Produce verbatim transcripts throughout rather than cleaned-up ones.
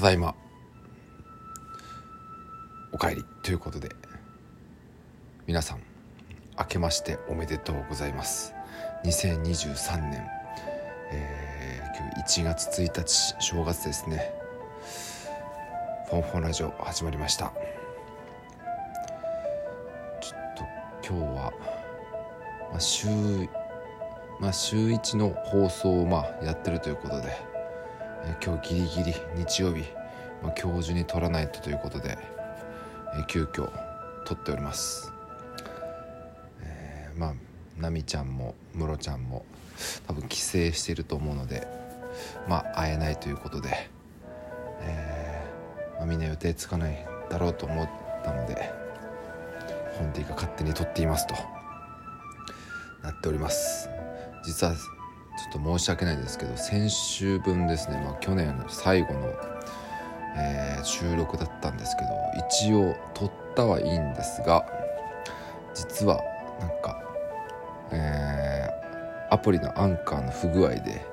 ただいまお帰りということで、皆さん明けましておめでとうございます。にせんにじゅうさんねん、えー、今日いちがつついたち正月ですね。フォンフォンラジオ始まりました。ちょっと今日は、まあ、週まあ、週いちの放送をまあやってるということで、えー、今日ギリギリ日曜日、まあ、今日中に撮らないとということで、えー、急遽撮っております。えー、まあナミちゃんもムロちゃんも多分帰省していると思うので、まあ会えないということで、えーまあ、みんな予定つかないだろうと思ったので、本人が勝手に撮っていますとなっております。実はちょっと申し訳ないんですけど、先週分ですね、まあ、去年の最後の、えー、収録だったんですけど、一応撮ったはいいんですが、実はなんか、えー、アプリのアンカーの不具合で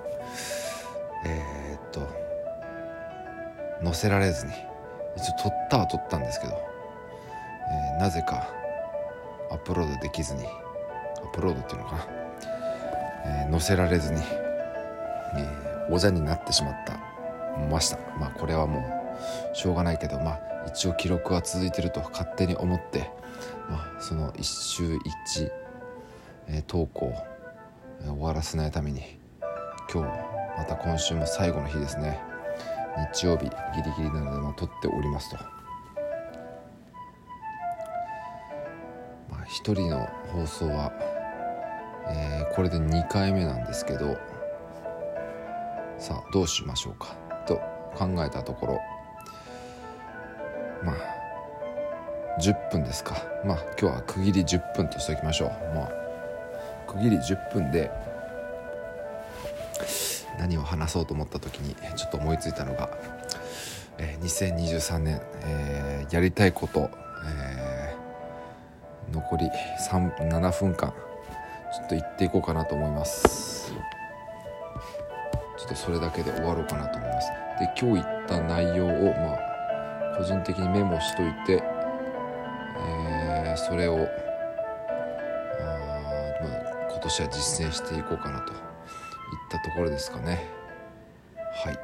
えー、っと載せられずに、一応撮ったは撮ったんですけど、えー、なぜかアップロードできずに、アップロードっていうのかな、えー、載せられずに、えー、おじゃになってしまったました。まあこれはもうしょうがないけど、まあ一応記録は続いてると勝手に思って、まあ、その一週一、えー、投稿、えー、終わらせないために、今日また今週も最後の日ですね、日曜日ギリギリなので、まあ、撮っておりますと。まあ一人の放送はえー、これでにかいめなんですけど、さあどうしましょうかと考えたところ、まあじゅっぷんですか。まあ今日は区切りじゅっぷんとしておきましょう。まあ区切りじゅっぷんで何を話そうと思った時にちょっと思いついたのが、えー、にせんにじゅうさんねん、えー、やりたいこと、えー、残りななふんかんちょっと言っていこうかなと思います。ちょっとそれだけで終わろうかなと思います。で、今日言った内容を、まあ、個人的にメモしといて、えー、それをあ、まあ、今年は実践していこうかなといったところですかね。はい、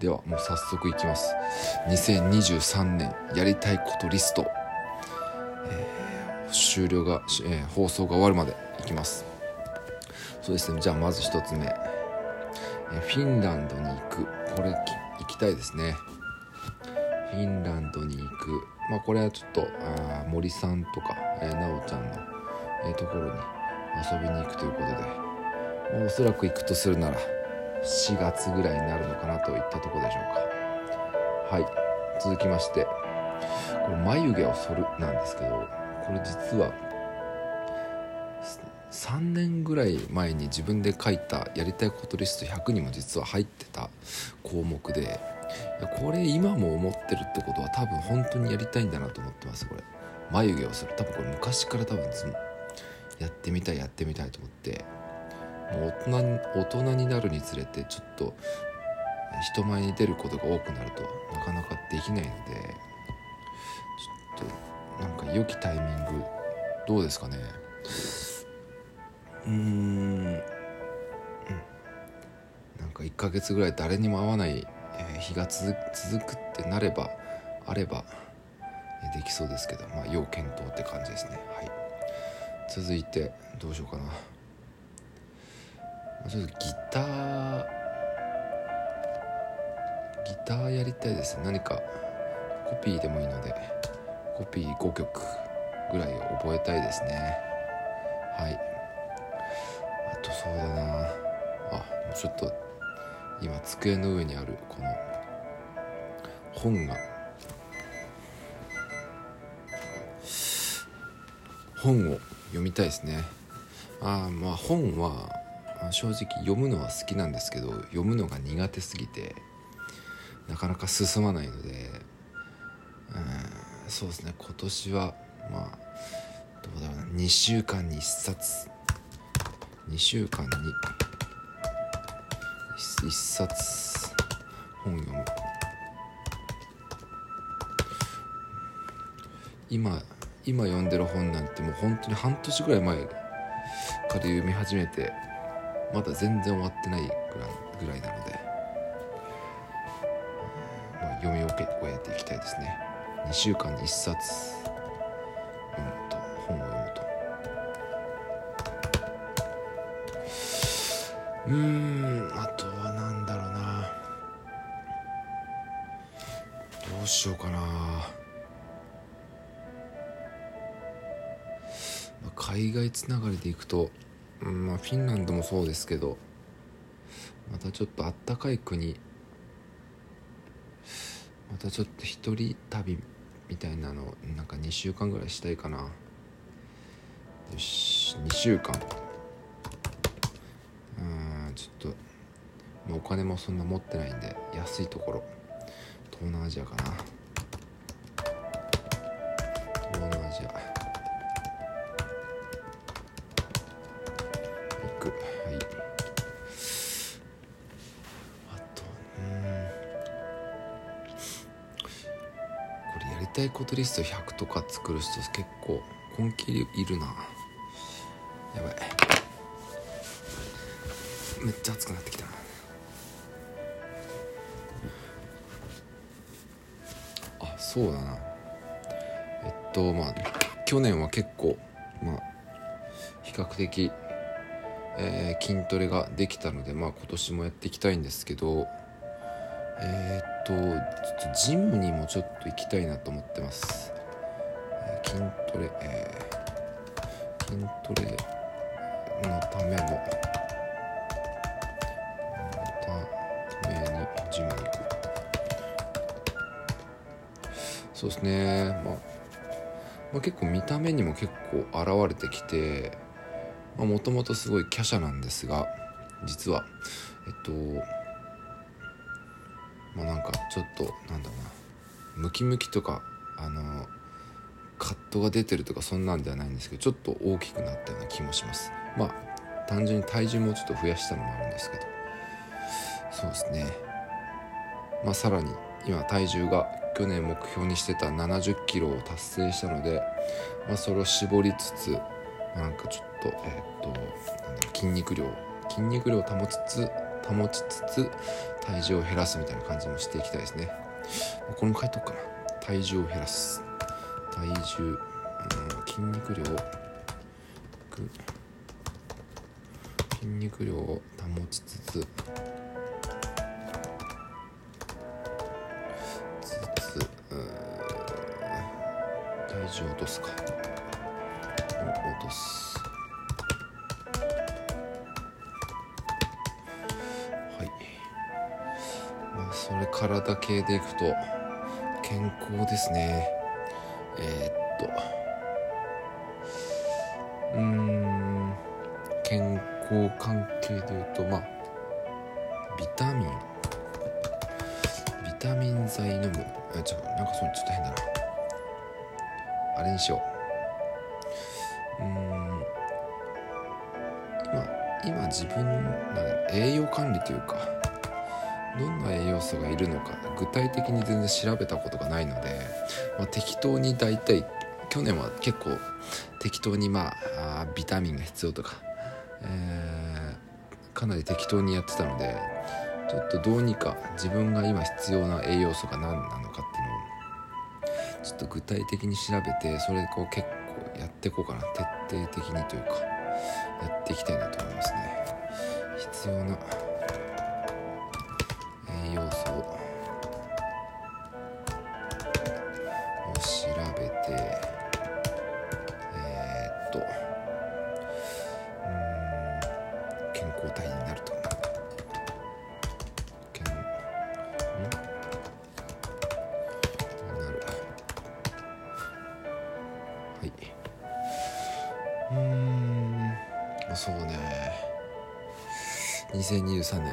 ではもう早速いきます。にせんにじゅうさんねんやりたいことリスト、終了が、えー、放送が終わるまでいきます。そうですね、じゃあまずひとつめ、えー、フィンランドに行く。これ行きたいですね、フィンランドに行く。まあこれはちょっとあ森さんとか、えー、なおちゃんの、えー、ところに遊びに行くということで、おそらく行くとするならしがつぐらいになるのかなといったところでしょうか。はい、続きまして、これ眉毛を剃るなんですけど、これ実はさんねんぐらい前に自分で書いたやりたいことリストひゃくにも実は入ってた項目で、これ今も思ってるってことは多分本当にやりたいんだなと思ってます。これ眉毛をする、多分これ昔から多分やってみたいやってみたいと思って、もう大人、大人になるにつれてちょっと人前に出ることが多くなるとなかなかできないので、ちょっとなんか良きタイミングどうですかね。うーん、なんかいっかげつぐらい誰にも会わない日が続くってなればあればできそうですけど、まあ要検討って感じですね。はい、続いてどうしようかな。ちょっとギターギターやりたいですね。何かコピーでもいいのでコピーごきょくぐらい覚えたいですね。はい。あとそうだな。あ、ちょっと今机の上にあるこの本が本を読みたいですね。あ、まあ本は正直読むのは好きなんですけど、読むのが苦手すぎてなかなか進まないので、うん。そうですね、今年はまあどうだろうな、にしゅうかんにいっさつにしゅうかんにいっさつ本読む。今今読んでる本なんてもう本当に半年ぐらい前から読み始めて、まだ全然終わってないぐらいなので、まあ、読み終えていきたいですね。にしゅうかんにいっさつ読むと、本を読むと、うーん、あとはなんだろうな、どうしようかな。海外つながりでいくと、うんまあ、フィンランドもそうですけど、またちょっとあったかい国、またちょっと一人旅みたいなのをなんかにしゅうかんぐらいしたいかな。よし、にしゅうかん、うんちょっと、まあ、お金もそんな持ってないんで、安いところ、東南アジアかな。東南アジアやりたいことリストひゃくとか作る人結構根気いるな。やばい、めっちゃ熱くなってきたな。あ、そうだな。えっとまあ去年は結構まあ比較的、えー、筋トレができたので、まあ今年もやっていきたいんですけど、えー、っと、ちょっとジムにもちょっと行きたいなと思ってます。えー、筋トレ、えー、筋トレのための、ためにジムに行く。そうですね、まあ、まあ、結構見た目にも結構現れてきて、もともとすごい華奢なんですが、実は、えっと、まあ、なんかちょっとなんだろうな、ムキムキとかあのカットが出てるとかそんなんではないんですけど、ちょっと大きくなったような気もします。まあ単純に体重もちょっと増やしたのもあるんですけど、そうですね、まあさらに今体重が去年目標にしてたななじゅっキロを達成したので、まあそれを絞りつつ、なんかちょっとえっとなんだろう、筋肉量筋肉量を保ちつつ保ちつつ体重を減らすみたいな感じもしていきたいですね。これも書いとくかな。体重を減らす、体重、うん、筋肉量を筋肉量を保ちつつつつ、うん、体重を落とすか落とすそれ、体系でいくと健康ですね。えー、っとうーん健康関係でいうと、まあビタミンビタミン剤飲む、あ、ちょっとなんかそれちょっと変だな、あれにしよう。うーん今今自分の栄養管理というか、どんな栄養素がいるのか具体的に全然調べたことがないので、まあ、適当に大体去年は結構適当に、まあ、あビタミンが必要とか、えー、かなり適当にやってたので、ちょっとどうにか自分が今必要な栄養素が何なのかっていうのをちょっと具体的に調べて、それこう結構やっていこうかな、徹底的にというかやっていきたいなと思いますね。必要な要素を調べて、えー、っとうーん健康体になると思う。健んなるはい、うーんそうね、にせんにじゅうさんねん、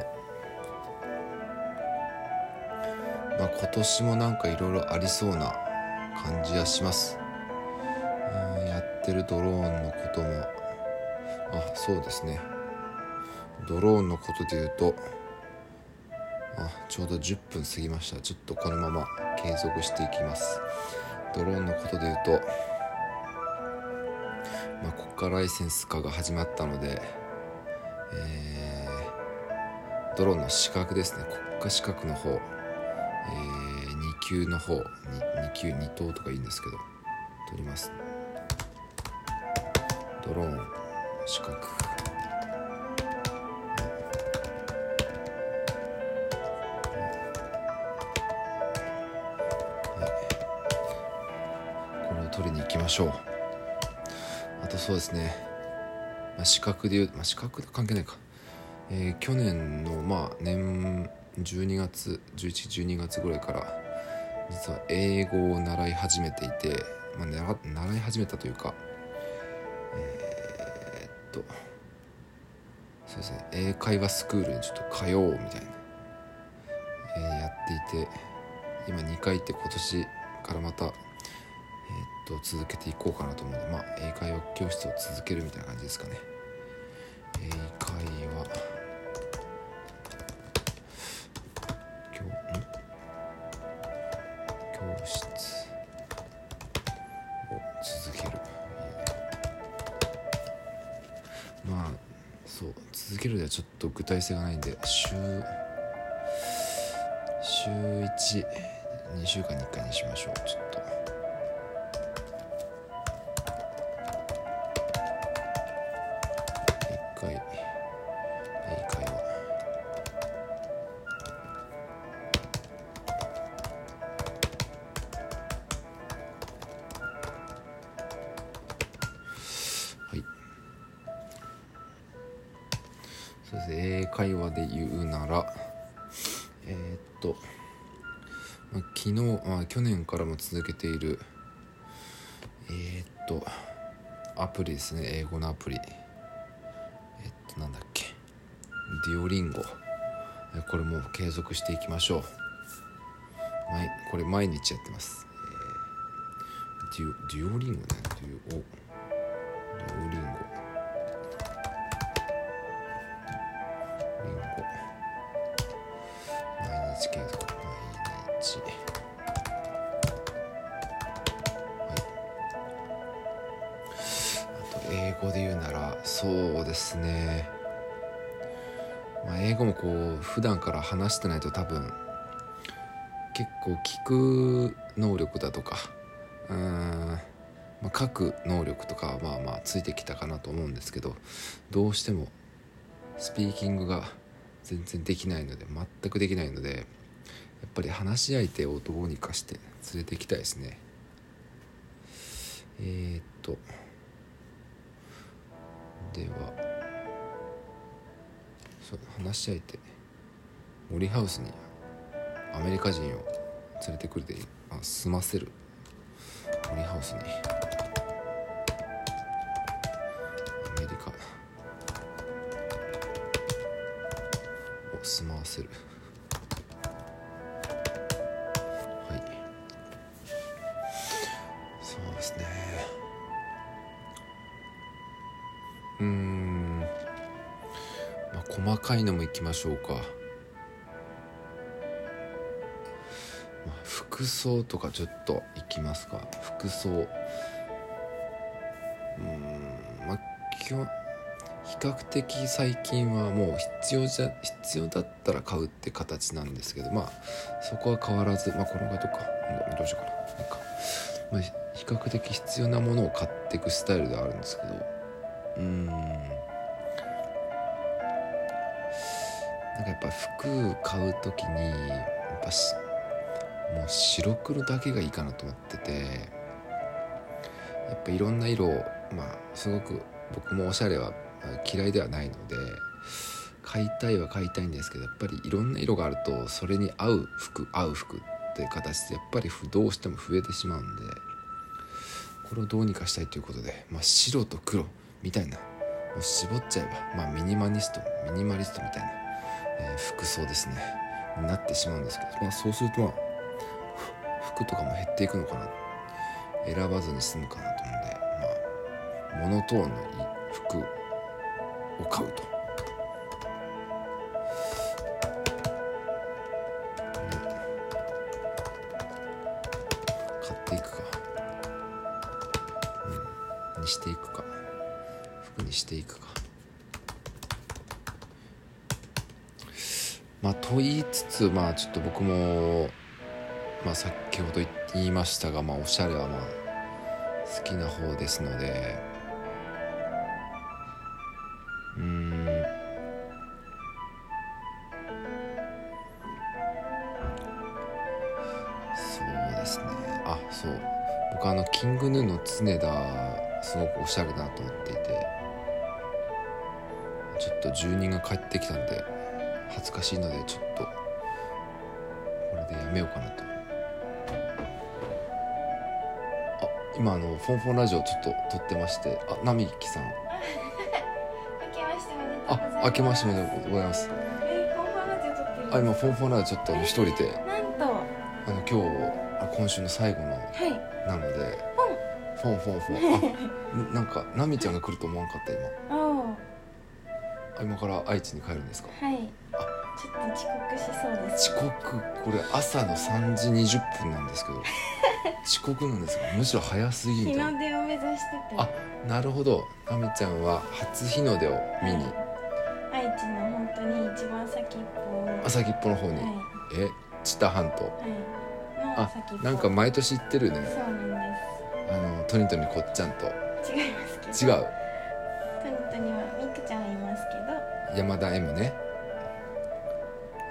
まあ、今年もなんかいろいろありそうな感じはします。うんやってるドローンのことも、あそうですね、ドローンのことで言うと、あ、ちょうどじゅっぷん過ぎました。ちょっとこのまま継続していきます。ドローンのことでいうと、まあ、国家ライセンス化が始まったので、えー、ドローンの資格ですね、国家資格の方、えー、にきゅうの方、 にきゅう、に等とかいいんですけど取ります。ドローン資格、取りに行きましょう。あとそうですね、まあ、資格でいう、まあ、資格関係ないか、えー、去年のまあ年じゅうにがつじゅういち、じゅうにがつぐらいから実は英語を習い始めていて、まあ、習, 習い始めたというか、えー、っとそうですね、英会話スクールにちょっと通おうみたいな、えー、やっていて、今にかい行って、今年からまたえー、っと続けていこうかなと思うので、まあ、英会話教室を続けるみたいな感じですかね。英会話教、教室を続ける、まあそう続けるではちょっと具体性がないんで、週週いち、にしゅうかんにいっかいにしましょう。ちょっと英会話で言うなら、えー、っと、まあ、昨日、まあ、去年からも続けている、えー、っと、アプリですね、英語のアプリ。えっと、なんだっけ、デュオリンゴ。これも継続していきましょう。毎これ毎日やってます。えー、デュ、デュオリンゴね、デュオ、デュオリンゴ。継続毎日、はい、あと英語で言うならそうですね、まあ、英語もこう普段から話してないと多分結構聞く能力だとか、うーん、まあ、書く能力とかはまあまあついてきたかなと思うんですけど、どうしてもスピーキングが全然できないので、全くできないので、やっぱり話し相手をどうにかして連れて行きたいですね。えー、っとではそう話し相手、森ハウスにアメリカ人を連れてくるで、あ、済ませる、森ハウスにアメリカ済ませる、はい、そうですね、うーん、まあ、細かいのもいきましょうか、まあ、服装とかちょっといきますか。服装、うーん、まあ今日比較的最近はもう必要じゃ必要だったら買うって形なんですけど、まあそこは変わらず、まあこの方とかどうしようかな、なんか、まあ、比較的必要なものを買っていくスタイルではあるんですけど、うーん、なんかやっぱ服を買うときにやっぱしもう白黒だけがいいかなと思ってて、やっぱいろんな色を、まあすごく僕もおしゃれは嫌いではないので買いたいは買いたいんですけど、やっぱりいろんな色があるとそれに合う服合う服っていう形でやっぱりどうしても増えてしまうんで、これをどうにかしたいということで、まあ、白と黒みたいな、もう絞っちゃえば、まあ、ミニマリストミニマリストみたいな、えー、服装ですねになってしまうんですけど、まあ、そうすると、まあ、服とかも減っていくのかな、選ばずに済むかなと思うんで、まあ、モノトーンのいい服を買うと、していくか服にしていくか、まあと言いつつ、まあちょっと僕もまあ先ほど言いましたが、まあおしゃれはまあ好きな方ですので、うーんそうですね、あそう僕あのキングヌーの常田すごくおしゃれだと思っていて、ちょっと住人が帰ってきたんで恥ずかしいのでちょっとこれでやめようかなと。今あのフォンフォンラジオちょっと撮ってまして、あ、並木さん明けましておめでとうございます。え、フォンフォンラジオ撮ってる。あ、今フォンフォンラジオちょっと一人で、なんとあの今日今週の最後の、はい、なのでフォンフォンフォンフォンあなんかナミちゃんが来ると思わんかった今あ今から愛知に帰るんですか。はい、あちょっと遅刻しそうです。遅刻、これ朝のさんじにじゅっぷんなんですけど遅刻なんですが、むしろ早すぎみたいな。日の出を目指してた。あ、なるほど。ナミちゃんは初日の出を見に、はい、愛知の本当に一番先っぽ、先っぽの方に、はい、え、知多半島、はい、の先っぽ。あ、なんか毎年行ってるね。そうなんです。あのトニトニこっちゃんと違いますけど。違う、トニトニはみくちゃんいますけど、山田 M ね、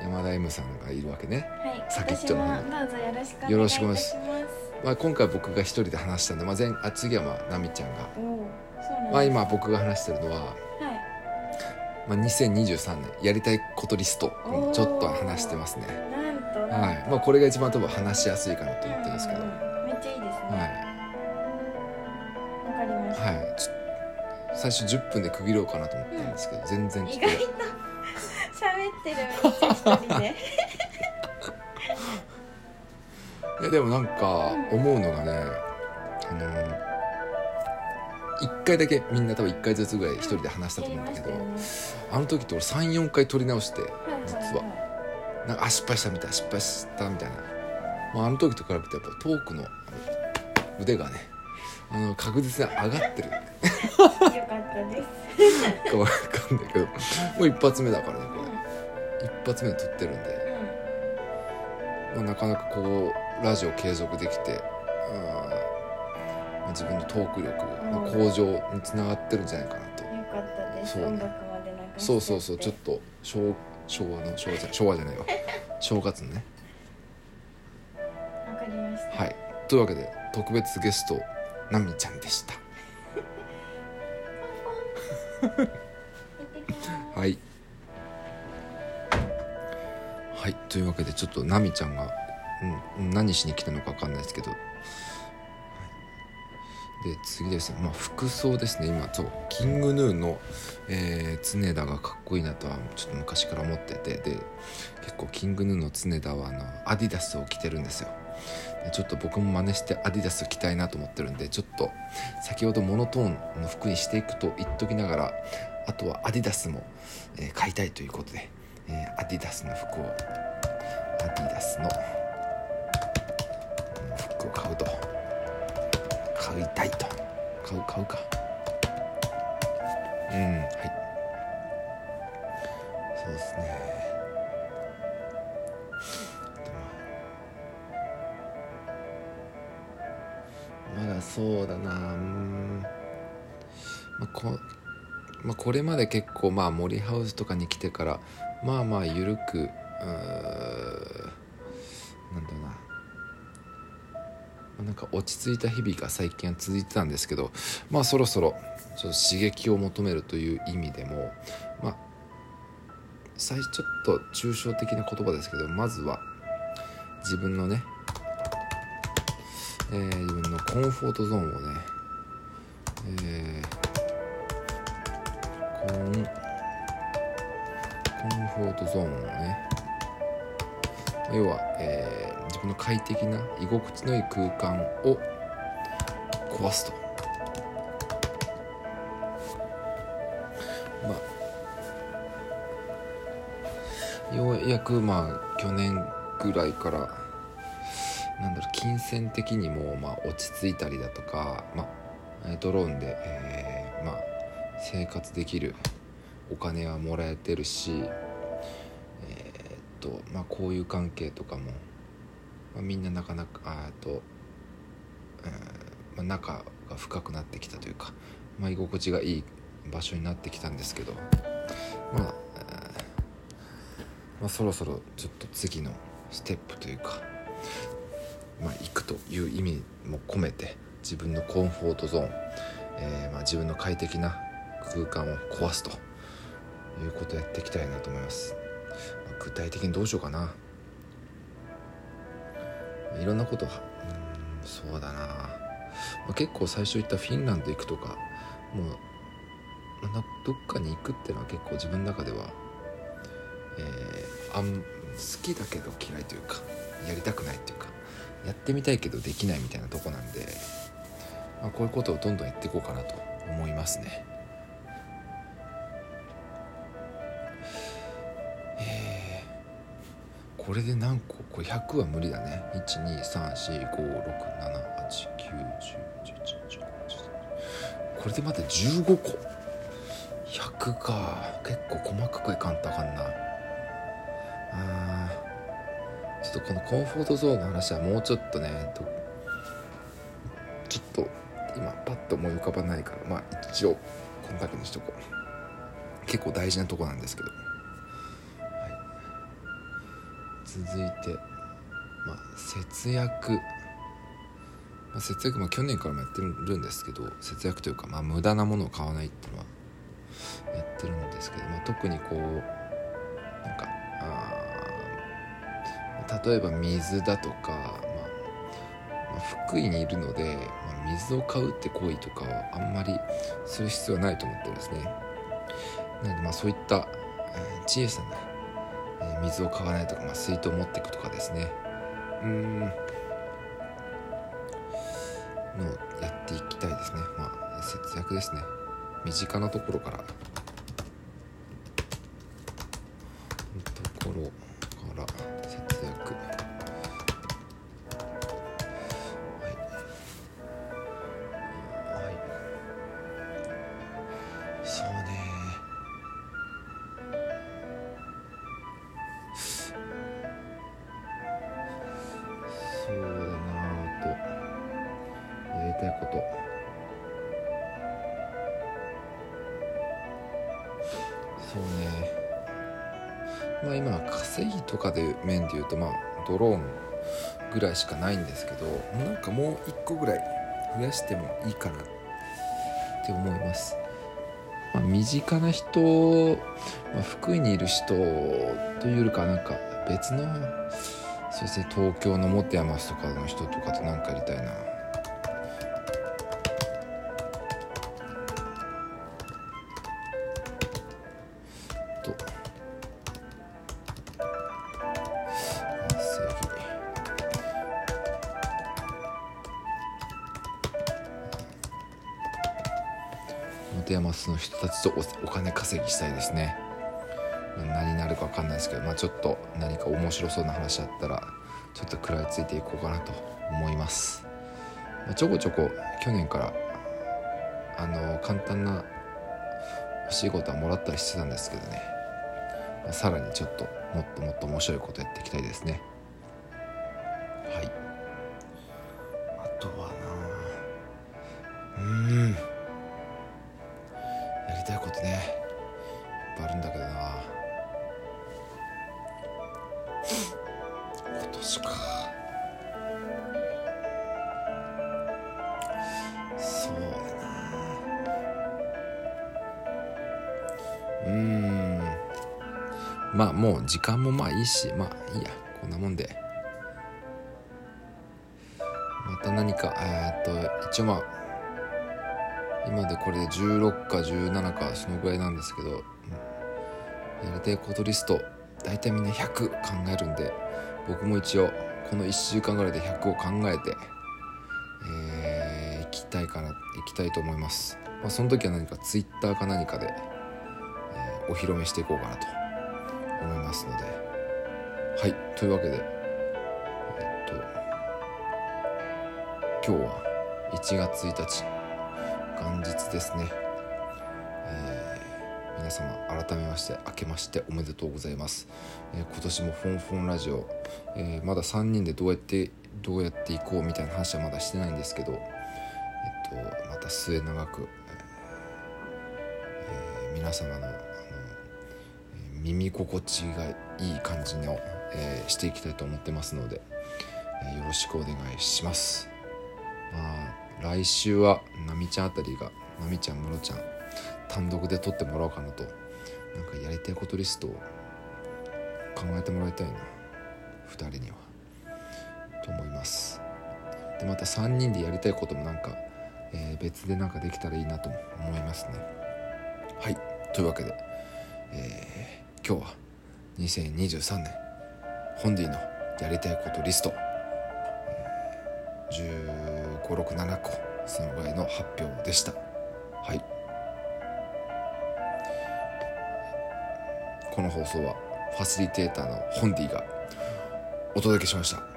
山田 M さんがいるわけね。はい、先っちょの方に。私もどうぞよろしくお願いいたします。よろしくお願いします。まあ、今回僕が一人で話したんで、まあ、前あ次はまあ奈美ちゃんが、そう、まあ、今僕が話してるのは、はい、まあ、にせんにじゅうさんねんやりたいことリストちょっと話してますね。なんと、はい、まあ、これが一番多分話しやすいかなと思ってるんですけど、うん、めっちゃいいですね。はい、わかりました、はい、ちょ最初じゅっぷんで区切ろうかなと思ったんですけど、うん、全然ちょっと意外と喋ってるめっちゃ一人ででもなんか思うのがね、あのいっかいだけみんな多分いっかいずつぐらい一人で話したと思うんだけど、あの時って俺 さん,よん 回撮り直して実はなんか、あ、失敗したみたいな失敗したみたいな、まあ、あの時と比べてやっぱトークの腕がね、あの確実に上がってるよかったですわかんないけど、もう一発目だからねこれ、一発目で撮ってるんで、まあ、なかなかこうラジオ継続できて、うん、自分のトーク力の向上につながってるんじゃないかなと。よかったです。そうね、音楽まで流してて、そうそうそう、ちょっと 昭, 昭和の昭和じゃ昭和じゃないわ正月のね。わかりました。はい、というわけで特別ゲストナミちゃんでしたはい、はい、というわけでちょっとナミちゃんが、うん、何しに来たのか分かんないですけど、はい、で次ですね、まあ、服装ですね。今そうキングヌーの、えー、常田がかっこいいなとはちょっと昔から思ってて、で結構キングヌーの常田はあのアディダスを着てるんですよ。でちょっと僕も真似してアディダスを着たいなと思ってるんで、ちょっと先ほどモノトーンの服にしていくと言っときながら、あとはアディダスも、えー、買いたいということで、えー、アディダスの服をアディダスの服を買うと買いたいと買う買うかうんはい、そうですね。まだそうだな、うん、まあ、こ、まあ、これまで結構まあ森ハウスとかに来てからまあまあ緩く、うーなんだろうな、なんか落ち着いた日々が最近は続いてたんですけど、まあそろそろちょっと刺激を求めるという意味でも、まあ最ちょっと抽象的な言葉ですけど、まずは自分のね、えー、自分のコンフォートゾーンをね、えー、コンコンフォートゾーンをね、要は、えー、自分の快適な居心地のいい空間を壊すと、まあ、ようやくまあ去年ぐらいからなんだろう、金銭的にもまあ落ち着いたりだとか、まあドローンで、えー、まあ生活できるお金はもらえてるし、えー、っとまあ交友関係とかも、まあ、みんななかなかあと、うんまあ、仲が深くなってきたというか、まあ、居心地がいい場所になってきたんですけど、まあ、まあ、そろそろちょっと次のステップというか、まあ、行くという意味も込めて自分のコンフォートゾーン、えーまあ、自分の快適な空間を壊すということをやっていきたいなと思います、まあ、具体的にどうしようかな。いろんなことはうんそうだな、まあ、結構最初言ったフィンランド行くとかもうどっかに行くっていうのは結構自分の中では、えー、あん好きだけど嫌いというかやりたくないというかやってみたいけどできないみたいなとこなんで、まあ、こういうことをどんどんやっていこうかなと思いますね。えー、これで何個これひゃくは無理だね。 いち、に、さん、し、ご、ろく、なな、はち、きゅう、じゅう、じゅういち、じゅうに、じゅうさん、じゅうよん これでまたじゅうごこひゃくか。結構細かくいかんとあかんな。あーちょっとこのコンフォートゾーンの話はもうちょっとねとちょっと今パッと思い浮かばないから、まあ一応こんだけにしとこう。結構大事なとこなんですけど、はい、続いて、まあ、節約、まあ、節約、まあ、去年からもやってるんですけど節約というか、まあ、無駄なものを買わないっていうのはやってるんですけど、まあ、特にこうなんかあ例えば水だとか、まあまあ、福井にいるので、まあ、水を買うって行為とかはあんまりする必要はないと思ってるんですね。なのでまあそういった、えー、小さな、えー、水を買わないとか、まあ、水筒を持っていくとかですね、うーんのやっていきたいですね。まあ節約ですね。身近なところからところから節約、はい、はい、そうね。そうだなとやりたいこと。そうね、まあ、今は稼ぎとかで面でいうと、まあ、ドローンぐらいしかないんですけど、なんかもう一個ぐらい増やしてもいいかなって思います。まあ、身近な人、まあ、福井にいる人というよりかなんか別のそうですね東京の本山市とかの人とかとなんかやりたいな。本山市の人たちと お, お金稼ぎしたいですね。何になるか分かんないですけど、まあ、ちょっと何か面白そうな話あったらちょっと食らいついていこうかなと思います。まあ、ちょこちょこ去年からあの簡単なお仕事はもらったりしてたんですけどね、まあ、さらにちょっともっともっと面白いことやっていきたいですね。はい、あとはなうーんやりたいことねいっぱいあるんだけどな。今年かそうだなうーんまあもう時間もまあいいしまあいいやこんなもんでまた何かえー、っと一応まあ今でこれでじゅうろくかじゅうななかそのぐらいなんですけど、うん、やりたいことリスト大体みんなひゃく考えるんで僕も一応このいっしゅうかんぐらいでひゃくを考えて、えー、いきたいかな、いきたいと思います。まあ、その時は何かツイッターか何かで、えー、お披露目していこうかなと思いますので、はい、というわけでえっと今日はいちがつついたち元日ですね、えー、皆様改めまして明けましておめでとうございます、えー、今年もフォンフォンラジオ、えー、まださんにんでどうやってどうやっていこうみたいな話はまだしてないんですけど、えっと、また末永く、えーえー、皆様の、あの、えー、耳心地がいい感じの、えー、していきたいと思ってますので、えー、よろしくお願いします。まあ、来週はナミちゃんあたりがナミちゃんムロちゃん単独で撮ってもらおうかなと、なんかやりたいことリストを考えてもらいたいなふたりにはと思います。でまたさんにんでやりたいこともなんか、えー、別でなんかできたらいいなと思いますね。はい、というわけで、えー、今日はにせんにじゅうさんねんホンディのやりたいことリストじゅうご、ろく、ななこそのぐらいの発表でした。はい、この放送はファシリテーターのホンディがお届けしました。